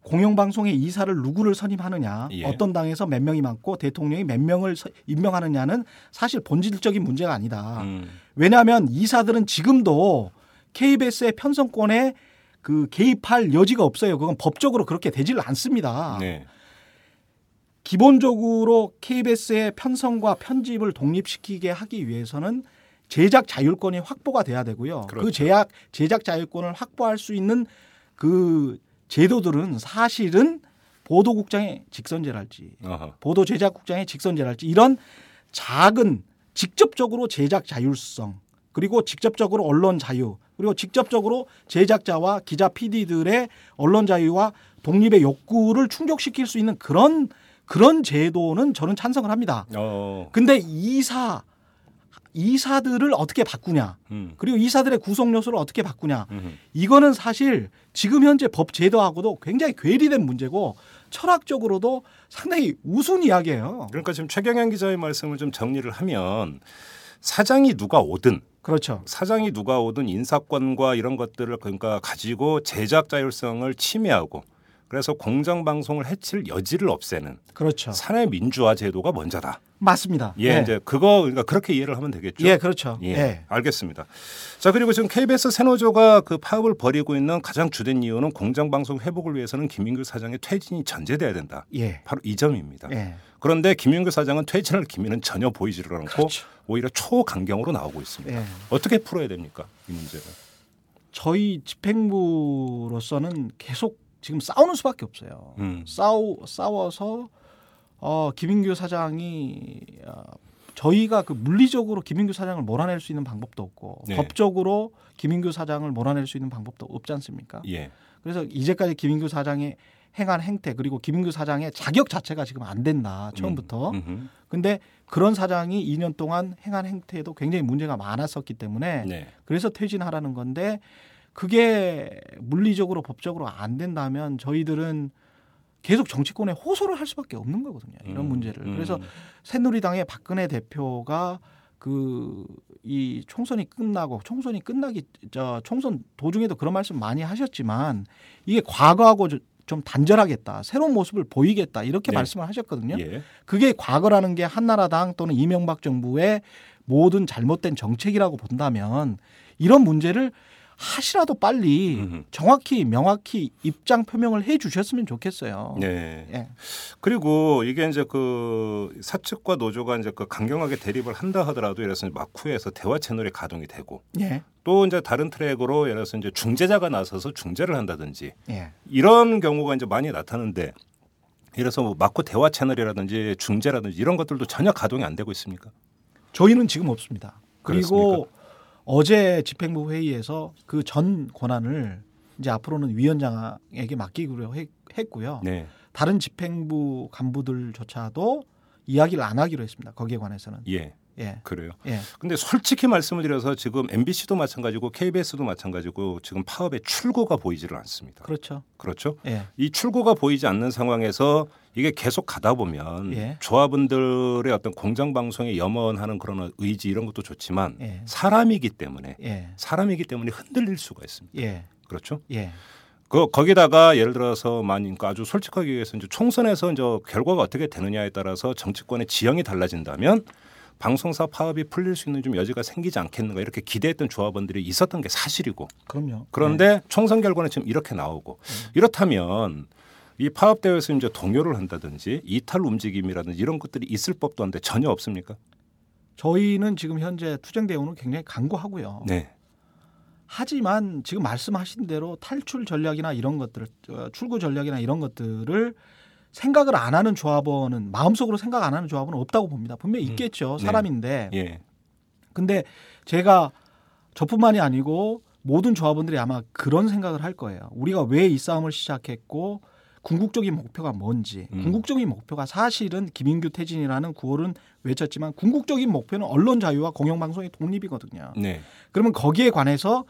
공영방송의 이사를 누구를 선임하느냐 예. 어떤 당에서 몇 명이 많고 대통령이 몇 명을 서, 임명하느냐는 사실 본질적인 문제가 아니다. 음. 왜냐하면 이사들은 지금도 케이비에스의 편성권에 그 개입할 여지가 없어요. 그건 법적으로 그렇게 되질 않습니다. 네. 기본적으로 케이비에스의 편성과 편집을 독립시키게 하기 위해서는 제작 자율권이 확보가 돼야 되고요. 그렇죠. 그 제약, 제작 자율권을 확보할 수 있는 그 제도들은 사실은 보도국장의 직선제랄지 아하. 보도 제작국장의 직선제랄지 이런 작은 직접적으로 제작 자율성 그리고 직접적으로 언론 자유 그리고 직접적으로 제작자와 기자 피디들의 언론 자유와 독립의 욕구를 충족시킬 수 있는 그런 그런 제도는 저는 찬성을 합니다. 어. 근데 이사 이사들을 어떻게 바꾸냐 음. 그리고 이사들의 구성 요소를 어떻게 바꾸냐 음흠. 이거는 사실 지금 현재 법 제도하고도 굉장히 괴리된 문제고 철학적으로도 상당히 우스운 이야기예요. 그러니까 지금 최경영 기자의 말씀을 좀 정리를 하면 사장이 누가 오든 그렇죠. 사장이 누가 오든 인사권과 이런 것들을 그러니까 가지고 제작 자율성을 침해하고 그래서 공정 방송을 해칠 여지를 없애는 그렇죠. 사내 민주화 제도가 먼저다. 맞습니다. 예, 네. 이제 그거 그러니까 그렇게 이해를 하면 되겠죠. 예, 그렇죠. 예, 네. 알겠습니다. 자 그리고 지금 케이비에스 새노조가 그 파업을 벌이고 있는 가장 주된 이유는 공정 방송 회복을 위해서는 김인규 사장의 퇴진이 전제돼야 된다. 예, 바로 이 점입니다. 예. 그런데 김인규 사장은 퇴진할 기미는 전혀 보이지를 않고 그렇죠. 오히려 초강경으로 나오고 있습니다. 예. 어떻게 풀어야 됩니까 이 문제를? 저희 집행부로서는 계속 지금 싸우는 수밖에 없어요. 음. 싸우 싸워서 어, 김인규 사장이 어, 저희가 그 물리적으로 김인규 사장을 몰아낼 수 있는 방법도 없고 네. 법적으로 김인규 사장을 몰아낼 수 있는 방법도 없지 않습니까? 예. 그래서 이제까지 김인규 사장이 행한 행태 그리고 김인규 사장의 자격 자체가 지금 안 된다 처음부터. 그런데 음. 그런 사장이 이 년 동안 행한 행태에도 굉장히 문제가 많았었기 때문에 네. 그래서 퇴진하라는 건데. 그게 물리적으로 법적으로 안 된다면 저희들은 계속 정치권에 호소를 할 수밖에 없는 거거든요. 이런 음, 문제를. 음. 그래서 새누리당의 박근혜 대표가 그 이 총선이 끝나고 총선이 끝나기 저 총선 도중에도 그런 말씀 많이 하셨지만 이게 과거하고 좀 단절하겠다. 새로운 모습을 보이겠다. 이렇게 네. 말씀을 하셨거든요. 예. 그게 과거라는 게 한나라당 또는 이명박 정부의 모든 잘못된 정책이라고 본다면 이런 문제를 하시라도 빨리 음흠. 정확히 명확히 입장 표명을 해 주셨으면 좋겠어요. 네. 예. 그리고 이게 이제 그 사측과 노조가 이제 그 강경하게 대립을 한다 하더라도 예를 들어서 막후에서 대화 채널이 가동이 되고 예. 또 이제 다른 트랙으로 예를 들어서 이제 중재자가 나서서 중재를 한다든지 예. 이런 경우가 이제 많이 나타나는데 예를 들어서 뭐 막후 대화 채널이라든지 중재라든지 이런 것들도 전혀 가동이 안 되고 있습니까? 저희는 지금 없습니다. 그리고 그렇습니까? 어제 집행부 회의에서 그 전 권한을 이제 앞으로는 위원장에게 맡기기로 했고요. 네. 다른 집행부 간부들조차도 이야기를 안 하기로 했습니다. 거기에 관해서는. 예. 예. 그래요. 예. 근데 솔직히 말씀을 드려서 지금 엠비씨도 마찬가지고 케이비에스도 마찬가지고 지금 파업의 출구가 보이지를 않습니다. 그렇죠. 그렇죠. 예. 이 출구가 보이지 않는 상황에서 이게 계속 가다 보면 예. 조합원들의 어떤 공정방송에 염원하는 그런 의지 이런 것도 좋지만 예. 사람이기 때문에 예. 사람이기 때문에 흔들릴 수가 있습니다. 예. 그렇죠. 예. 그 거기다가 예를 들어서 많이 아주 솔직하게 얘기해서 이제 총선에서 이제 결과가 어떻게 되느냐에 따라서 정치권의 지형이 달라진다면. 방송사 파업이 풀릴 수 있는 좀 여지가 생기지 않겠는가 이렇게 기대했던 조합원들이 있었던 게 사실이고. 그럼요. 그런데 네. 총선 결과는 지금 이렇게 나오고 네. 이렇다면 이 파업 대회에서 이제 동요를 한다든지 이탈 움직임이라든지 이런 것들이 있을 법도 한데 전혀 없습니까? 저희는 지금 현재 투쟁 대응은 굉장히 강구하고요. 네. 하지만 지금 말씀하신 대로 탈출 전략이나 이런 것들을 출구 전략이나 이런 것들을 생각을 안 하는 조합원은 마음속으로 생각 안 하는 조합원은 없다고 봅니다. 분명히 있겠죠. 사람인데. 네. 예. 근데 제가 저뿐만이 아니고 모든 조합원들이 아마 그런 생각을 할 거예요. 우리가 왜 이 싸움을 시작했고 궁극적인 목표가 뭔지. 음. 궁극적인 목표가 사실은 김인규 퇴진이라는 구호는 외쳤지만 궁극적인 목표는 언론 자유와 공영방송의 독립이거든요. 네. 그러면 거기에 관해서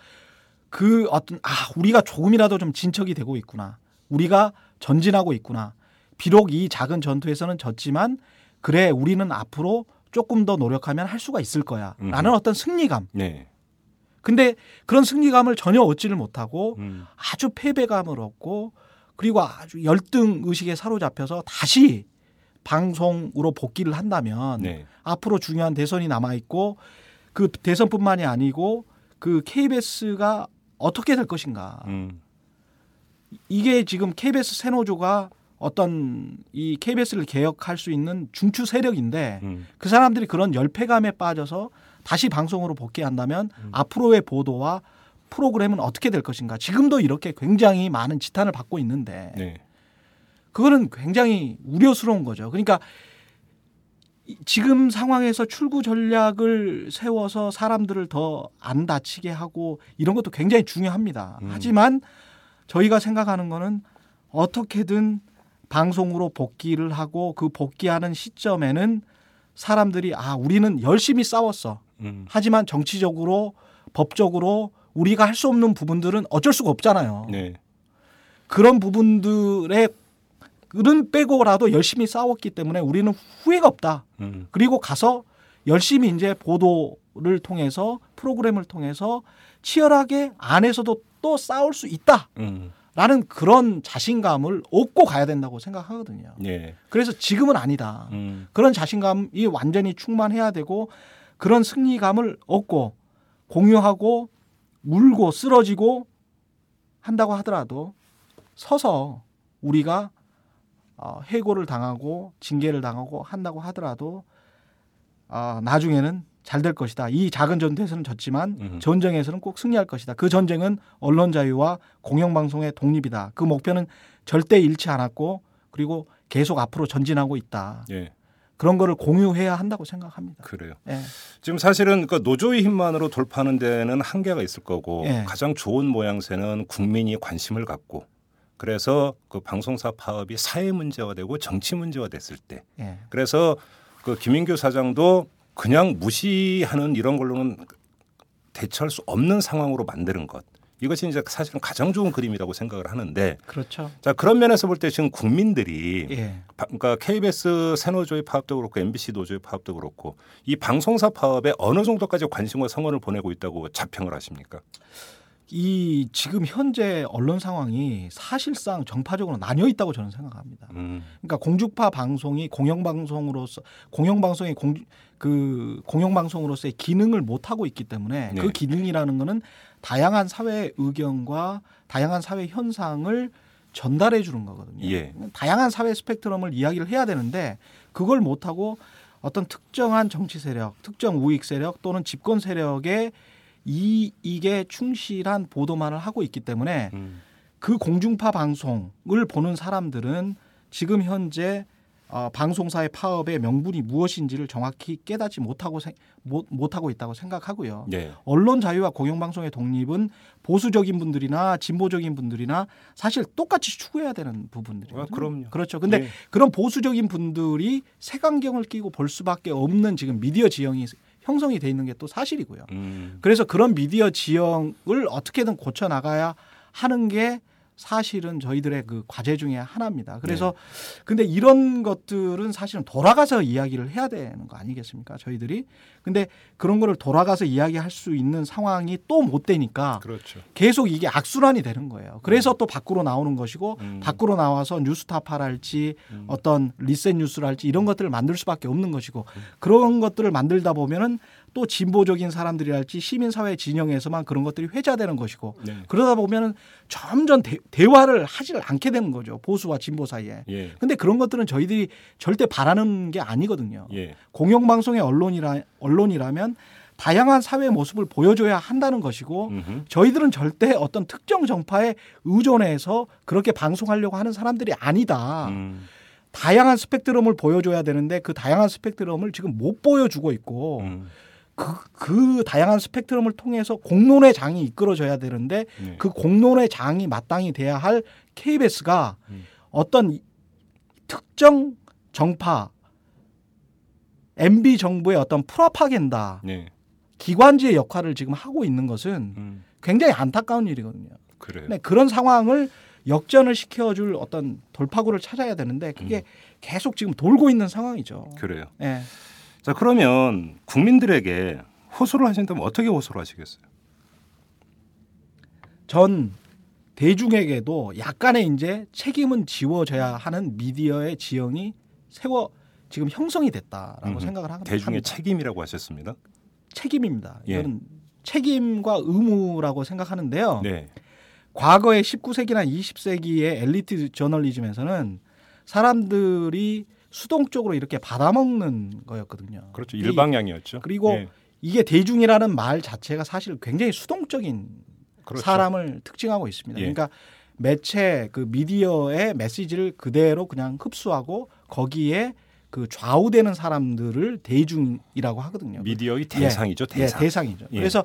그 어떤 아 우리가 조금이라도 좀 진척이 되고 있구나. 우리가 전진하고 있구나. 비록 이 작은 전투에서는 졌지만 그래 우리는 앞으로 조금 더 노력하면 할 수가 있을 거야. 라는 음. 어떤 승리감. 네. 근데 그런 승리감을 전혀 얻지를 못하고 음. 아주 패배감을 얻고 그리고 아주 열등 의식에 사로잡혀서 다시 방송으로 복귀를 한다면 네. 앞으로 중요한 대선이 남아있고 그 대선뿐만이 아니고 그 케이비에스가 어떻게 될 것인가. 음. 이게 지금 케이비에스 새노조가 어떤 이 케이비에스를 개혁할 수 있는 중추 세력인데 음. 그 사람들이 그런 열패감에 빠져서 다시 방송으로 복귀한다면 음. 앞으로의 보도와 프로그램은 어떻게 될 것인가. 지금도 이렇게 굉장히 많은 지탄을 받고 있는데 네. 그거는 굉장히 우려스러운 거죠. 그러니까 지금 상황에서 출구 전략을 세워서 사람들을 더 안 다치게 하고 이런 것도 굉장히 중요합니다. 음. 하지만 저희가 생각하는 거는 어떻게든 방송으로 복귀를 하고 그 복귀하는 시점에는 사람들이 아 우리는 열심히 싸웠어. 음. 하지만 정치적으로 법적으로 우리가 할 수 없는 부분들은 어쩔 수가 없잖아요. 네. 그런 부분들의 그런 빼고라도 열심히 싸웠기 때문에 우리는 후회가 없다. 음. 그리고 가서 열심히 이제 보도를 통해서 프로그램을 통해서 치열하게 안에서도 또 싸울 수 있다. 음. 라는 그런 자신감을 얻고 가야 된다고 생각하거든요. 예. 그래서 지금은 아니다. 음. 그런 자신감이 완전히 충만해야 되고 그런 승리감을 얻고 공유하고 울고 쓰러지고 한다고 하더라도 서서 우리가 해고를 당하고 징계를 당하고 한다고 하더라도 나중에는 잘 될 것이다. 이 작은 전투에서는 졌지만 음. 전쟁에서는 꼭 승리할 것이다. 그 전쟁은 언론 자유와 공영방송의 독립이다. 그 목표는 절대 잃지 않았고 그리고 계속 앞으로 전진하고 있다. 예. 그런 거를 공유해야 한다고 생각합니다. 그래요. 예. 지금 사실은 그 노조의 힘만으로 돌파하는 데는 한계가 있을 거고 예. 가장 좋은 모양새는 국민이 관심을 갖고 그래서 그 방송사 파업이 사회 문제화되고 정치 문제화됐을 때 예. 그래서 그 김인규 사장도 그냥 무시하는 이런 걸로는 대처할 수 없는 상황으로 만드는 것. 이것이 이제 사실은 가장 좋은 그림이라고 생각을 하는데. 그렇죠. 자, 그런 면에서 볼 때 지금 국민들이 예. 그러니까 케이비에스 새노조의 파업도 그렇고 엠비씨 노조의 파업도 그렇고 이 방송사 파업에 어느 정도까지 관심과 성원을 보내고 있다고 자평을 하십니까? 이 지금 현재 언론 상황이 사실상 정파적으로 나뉘어 있다고 저는 생각합니다. 음. 그러니까 공중파 방송이 공영방송으로서 공영방송이 공, 그 공영방송으로서의 기능을 못 하고 있기 때문에 네. 그 기능이라는 거는 다양한 사회 의견과 다양한 사회 현상을 전달해 주는 거거든요. 예. 다양한 사회 스펙트럼을 이야기를 해야 되는데 그걸 못 하고 어떤 특정한 정치 세력, 특정 우익 세력 또는 집권 세력의 이 이게 충실한 보도만을 하고 있기 때문에 음. 그 공중파 방송을 보는 사람들은 지금 현재 어, 방송사의 파업의 명분이 무엇인지를 정확히 깨닫지 못하고 생, 못, 못하고 있다고 생각하고요. 네. 언론 자유와 공영방송의 독립은 보수적인 분들이나 진보적인 분들이나 사실 똑같이 추구해야 되는 부분들이거든요. 아, 그럼요. 그렇죠. 근데 네. 그런 보수적인 분들이 색안경을 끼고 볼 수밖에 없는 지금 미디어 지형이 형성이 돼 있는 게 또 사실이고요. 음. 그래서 그런 미디어 지형을 어떻게든 고쳐 나가야 하는 게 사실은 저희들의 그 과제 중에 하나입니다. 그래서 네. 근데 이런 것들은 사실은 돌아가서 이야기를 해야 되는 거 아니겠습니까? 저희들이. 근데 그런 거를 돌아가서 이야기할 수 있는 상황이 또 못 되니까 그렇죠. 계속 이게 악순환이 되는 거예요. 그래서 음. 또 밖으로 나오는 것이고 음. 밖으로 나와서 뉴스타파랄지 음. 어떤 리셋 뉴스랄지 이런 것들을 만들 수밖에 없는 것이고 음. 그런 것들을 만들다 보면은 또 진보적인 사람들이랄지 시민사회 진영에서만 그런 것들이 회자되는 것이고 네. 그러다 보면은 점점 대, 대화를 하질 않게 되는 거죠. 보수와 진보 사이에. 그런데 예. 그런 것들은 저희들이 절대 바라는 게 아니거든요. 예. 공영방송의 언론이라, 언론이라면 다양한 사회 모습을 보여줘야 한다는 것이고 음흠. 저희들은 절대 어떤 특정 정파에 의존해서 그렇게 방송하려고 하는 사람들이 아니다. 음. 다양한 스펙트럼을 보여줘야 되는데 그 다양한 스펙트럼을 지금 못 보여주고 있고 음. 그, 그 다양한 스펙트럼을 통해서 공론의 장이 이끌어져야 되는데 네. 그 공론의 장이 마땅히 돼야 할 케이비에스가 음. 어떤 특정 정파 엠비 정부의 어떤 프로파겐다 네. 기관지의 역할을 지금 하고 있는 것은 음. 굉장히 안타까운 일이거든요. 그래요. 근데 그런 상황을 역전을 시켜줄 어떤 돌파구를 찾아야 되는데 그게 음. 계속 지금 돌고 있는 상황이죠. 그래요. 네. 자, 그러면 국민들에게 호소를 하신다면 어떻게 호소를 하시겠어요? 전 대중에게도 약간의 이제 책임은 지워져야 하는 미디어의 지형이 세워 지금 형성이 됐다라고 음, 생각을 합니다. 대중의 책임이라고 하셨습니다. 책임입니다. 예. 이건 책임과 의무라고 생각하는데요. 네. 과거의 십구 세기나 이십 세기의 엘리트 저널리즘에서는 사람들이 수동적으로 이렇게 받아먹는 거였거든요. 그렇죠. 일방향이었죠. 그리고 예. 이게 대중이라는 말 자체가 사실 굉장히 수동적인 그렇죠. 사람을 특징하고 있습니다. 예. 그러니까 매체, 그 미디어의 메시지를 그대로 그냥 흡수하고 거기에 그 좌우되는 사람들을 대중이라고 하거든요. 미디어의 대상이죠. 예. 대상. 예, 대상이죠. 예. 그래서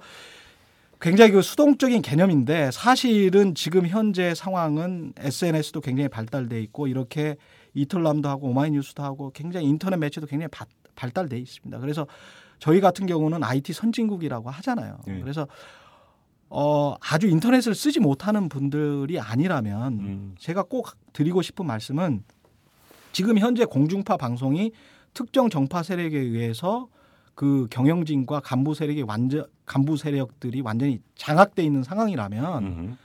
굉장히 그 수동적인 개념인데 사실은 지금 현재 상황은 에스엔에스도 굉장히 발달돼 있고 이렇게 이털남도 하고 오마이뉴스도 하고 굉장히 인터넷 매체도 굉장히 바, 발달돼 있습니다. 그래서 저희 같은 경우는 아이티 선진국이라고 하잖아요. 네. 그래서 어, 아주 인터넷을 쓰지 못하는 분들이 아니라면 음. 제가 꼭 드리고 싶은 말씀은 지금 현재 공중파 방송이 특정 정파 세력에 의해서 그 경영진과 간부 세력이 완전 간부 세력들이 완전히 장악돼 있는 상황이라면 음.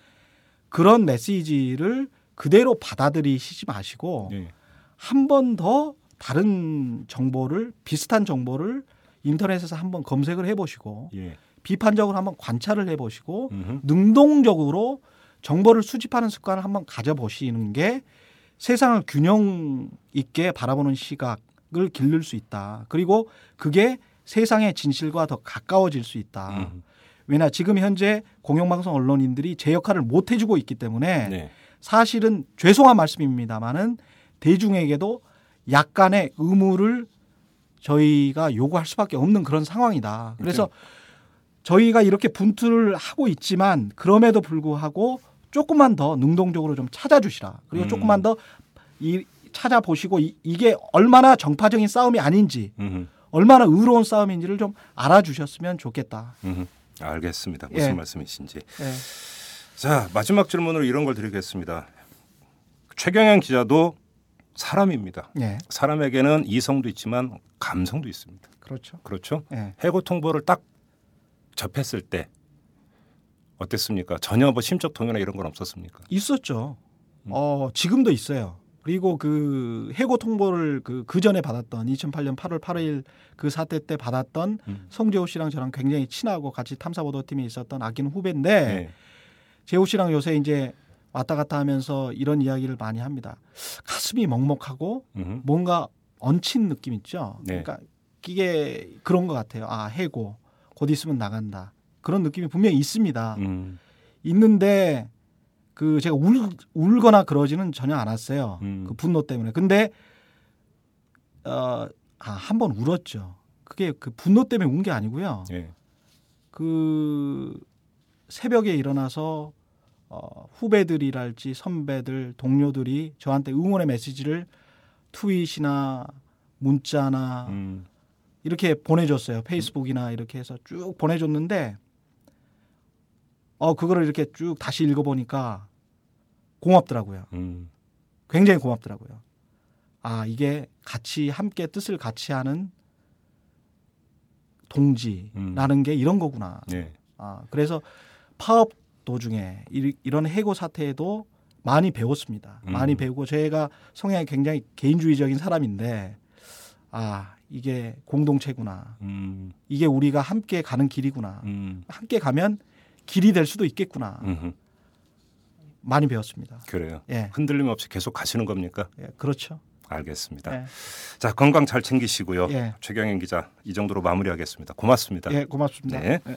그런 메시지를 그대로 받아들이시지 마시고 네. 한 번 더 다른 정보를 비슷한 정보를 인터넷에서 한번 검색을 해보시고 예. 비판적으로 한번 관찰을 해보시고 음흠. 능동적으로 정보를 수집하는 습관을 한번 가져보시는 게 세상을 균형 있게 바라보는 시각을 기를 수 있다. 그리고 그게 세상의 진실과 더 가까워질 수 있다. 음흠. 왜냐 지금 현재 공영방송 언론인들이 제 역할을 못 해주고 있기 때문에 네. 사실은 죄송한 말씀입니다만은 대중에게도 약간의 의무를 저희가 요구할 수밖에 없는 그런 상황이다. 그래서 그렇죠. 저희가 이렇게 분투를 하고 있지만 그럼에도 불구하고 조금만 더 능동적으로 좀 찾아주시라. 그리고 음. 조금만 더 이, 찾아보시고 이, 이게 얼마나 정파적인 싸움이 아닌지 음흠. 얼마나 의로운 싸움인지를 좀 알아주셨으면 좋겠다. 음흠. 알겠습니다. 무슨 예. 말씀이신지. 예. 자, 마지막 질문으로 이런 걸 드리겠습니다. 최경영 기자도 사람입니다. 예. 사람에게는 이성도 있지만 감성도 있습니다. 그렇죠. 그렇죠. 예. 해고 통보를 딱 접했을 때 어땠습니까? 전혀 뭐 심적 동요나 이런 건 없었습니까? 있었죠. 음. 어, 지금도 있어요. 그리고 그 해고 통보를 그, 그 전에 받았던 이천팔년 팔월 팔일 그 사태 때 받았던 음. 송재호 씨랑 저랑 굉장히 친하고 같이 탐사보도팀에 있었던 아끼는 후배인데 예. 재호 씨랑 요새 이제 왔다 갔다 하면서 이런 이야기를 많이 합니다. 가슴이 먹먹하고 음흠. 뭔가 얹힌 느낌 있죠. 네. 그러니까 이게 그런 것 같아요. 아 해고 곧 있으면 나간다 그런 느낌이 분명히 있습니다. 음. 있는데 그 제가 울 울거나 그러지는 전혀 않았어요. 음. 그 분노 때문에. 근데 어, 아, 한 번 울었죠. 그게 그 분노 때문에 운 게 아니고요. 네. 그 새벽에 일어나서 어, 후배들이랄지 선배들, 동료들이 저한테 응원의 메시지를 트윗이나 문자나 음. 이렇게 보내줬어요. 페이스북이나 이렇게 해서 쭉 보내줬는데 어, 그거를 이렇게 쭉 다시 읽어보니까 고맙더라고요. 음. 굉장히 고맙더라고요. 아, 이게 같이 함께 뜻을 같이 하는 동지라는 음. 게 이런 거구나. 네. 아, 그래서 파업 도중에 이런 해고 사태에도 많이 배웠습니다. 음. 많이 배우고 제가 성향이 굉장히 개인주의적인 사람인데 아 이게 공동체구나. 음. 이게 우리가 함께 가는 길이구나. 음. 함께 가면 길이 될 수도 있겠구나. 음흠. 많이 배웠습니다. 그래요. 예. 흔들림 없이 계속 가시는 겁니까? 예, 그렇죠. 알겠습니다. 예. 자 건강 잘 챙기시고요. 예. 최경영 기자 이 정도로 마무리하겠습니다. 고맙습니다. 예, 고맙습니다. 네. 예.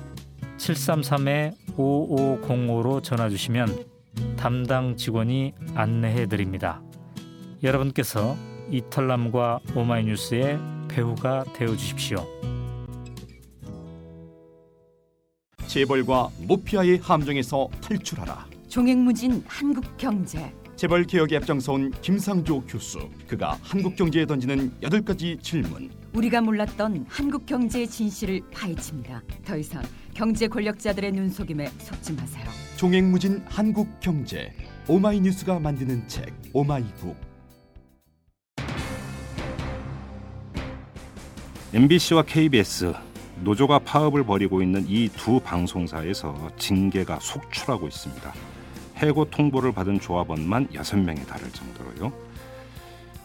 칠삼삼에 오오공오로 전화주시면 담당 직원이 안내해드립니다. 여러분께서 이털남과 오마이뉴스의 배우가 되어주십시오. 재벌과 모피아의 함정에서 탈출하라. 종횡무진 한국경제. 재벌개혁에 앞장서온 김상조 교수. 그가 한국경제에 던지는 여덟 가지 질문. 우리가 몰랐던 한국경제의 진실을 파헤칩니다. 더 이상 경제 권력자들의 눈속임에 속지 마세요. 종횡무진 한국경제. 오마이뉴스가 만드는 책 오마이북. 엠비씨와 케이비에스 노조가 파업을 벌이고 있는 이 두 방송사에서 징계가 속출하고 있습니다. 해고 통보를 받은 조합원만 여섯 명에 달할 정도로요.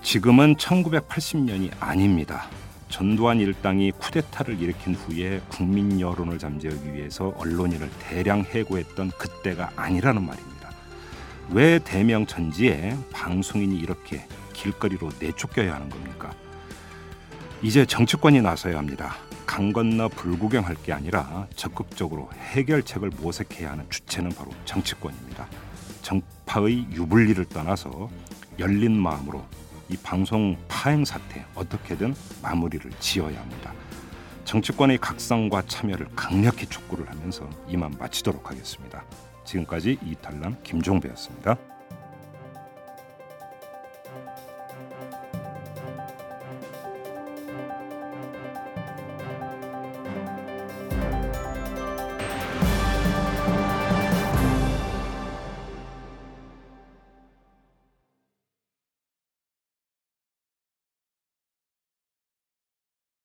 지금은 천구백팔십 년이 아닙니다. 전두환 일당이 쿠데타를 일으킨 후에 국민 여론을 잠재우기 위해서 언론인을 대량 해고했던 그때가 아니라는 말입니다. 왜 대명천지에 방송인이 이렇게 길거리로 내쫓겨야 하는 겁니까? 이제 정치권이 나서야 합니다. 강 건너 불구경할 게 아니라 적극적으로 해결책을 모색해야 하는 주체는 바로 정치권입니다. 정파의 유불리를 떠나서 열린 마음으로 이 방송 파행 사태 어떻게든 마무리를 지어야 합니다. 정치권의 각성과 참여를 강력히 촉구를 하면서 이만 마치도록 하겠습니다. 지금까지 이털남 김종배였습니다.